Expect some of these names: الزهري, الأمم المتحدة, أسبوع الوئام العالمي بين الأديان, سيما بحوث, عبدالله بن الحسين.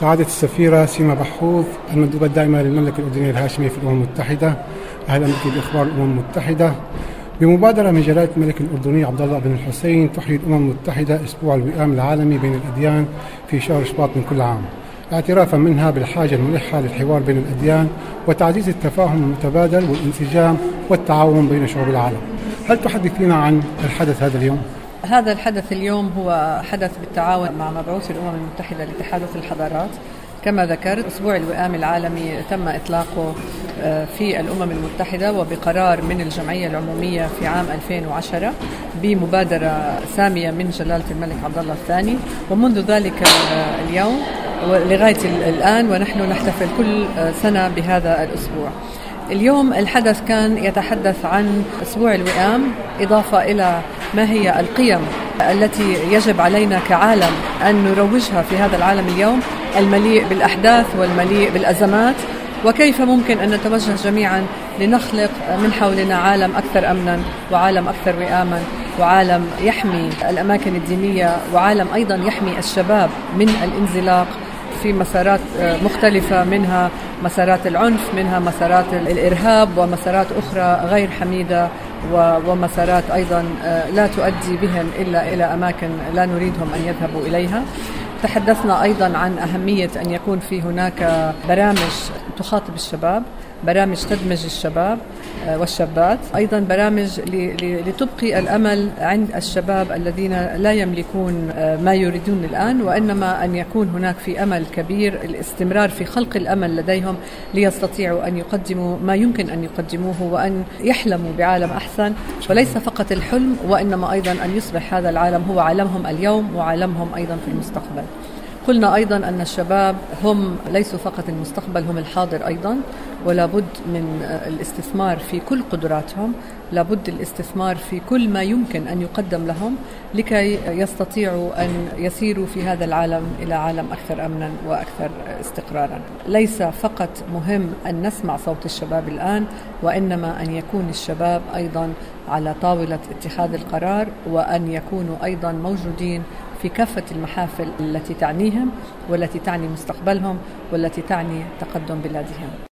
سعادة السفيرة سيما بحوث المندوبة الدائمة للمملكة الأردنية الهاشمية في الأمم المتحدة، أهلا بك بإخبار الأمم المتحدة. بمبادرة من جلالة الملك الأردني عبدالله بن الحسين تحيي الأمم المتحدة أسبوع الوئام العالمي بين الأديان في شهر شباط من كل عام، اعترافا منها بالحاجة الملحة للحوار بين الأديان وتعزيز التفاهم المتبادل والانسجام والتعاون بين شعوب العالم. هل تحدثينا عن الحدث هذا اليوم؟ هذا الحدث اليوم هو حدث بالتعاون مع مبعوث الأمم المتحدة لتحالف الحضارات. كما ذكرت، أسبوع الوئام العالمي تم إطلاقه في الأمم المتحدة وبقرار من الجمعية العمومية في عام 2010 بمبادرة سامية من جلالة الملك عبدالله الثاني، ومنذ ذلك اليوم ولغاية الآن ونحن نحتفل كل سنة بهذا الأسبوع. اليوم الحدث كان يتحدث عن أسبوع الوئام، إضافة إلى ما هي القيم التي يجب علينا كعالم أن نروجها في هذا العالم اليوم المليء بالأحداث والمليء بالأزمات، وكيف ممكن أن نتوجه جميعا لنخلق من حولنا عالم أكثر أمنا وعالم أكثر وئاما وعالم يحمي الأماكن الدينية وعالم أيضا يحمي الشباب من الانزلاق في مسارات مختلفة، منها مسارات العنف، منها مسارات الإرهاب ومسارات أخرى غير حميدة ومسارات أيضا لا تؤدي بهم إلا إلى أماكن لا نريدهم أن يذهبوا إليها. تحدثنا أيضا عن أهمية أن يكون في هناك برامج تخاطب الشباب، برامج تدمج الشباب والشابات، أيضا برامج لتبقي الأمل عند الشباب الذين لا يملكون ما يريدون الآن، وإنما أن يكون هناك في أمل كبير، الاستمرار في خلق الأمل لديهم ليستطيعوا أن يقدموا ما يمكن أن يقدموه وأن يحلموا بعالم أحسن، وليس فقط الحلم وإنما أيضا أن يصبح هذا العالم هو عالمهم اليوم وعالمهم أيضا في المستقبل. قلنا أيضا أن الشباب هم ليسوا فقط المستقبل، هم الحاضر أيضا، ولا بد من الاستثمار في كل قدراتهم، لا بد الاستثمار في كل ما يمكن أن يقدم لهم لكي يستطيعوا أن يسيروا في هذا العالم إلى عالم أكثر أمنا وأكثر استقرارا. ليس فقط مهم أن نسمع صوت الشباب الآن، وإنما أن يكون الشباب أيضا على طاولة اتخاذ القرار، وأن يكونوا أيضا موجودين في كافة المحافل التي تعنيهم والتي تعني مستقبلهم والتي تعني تقدم بلادهم.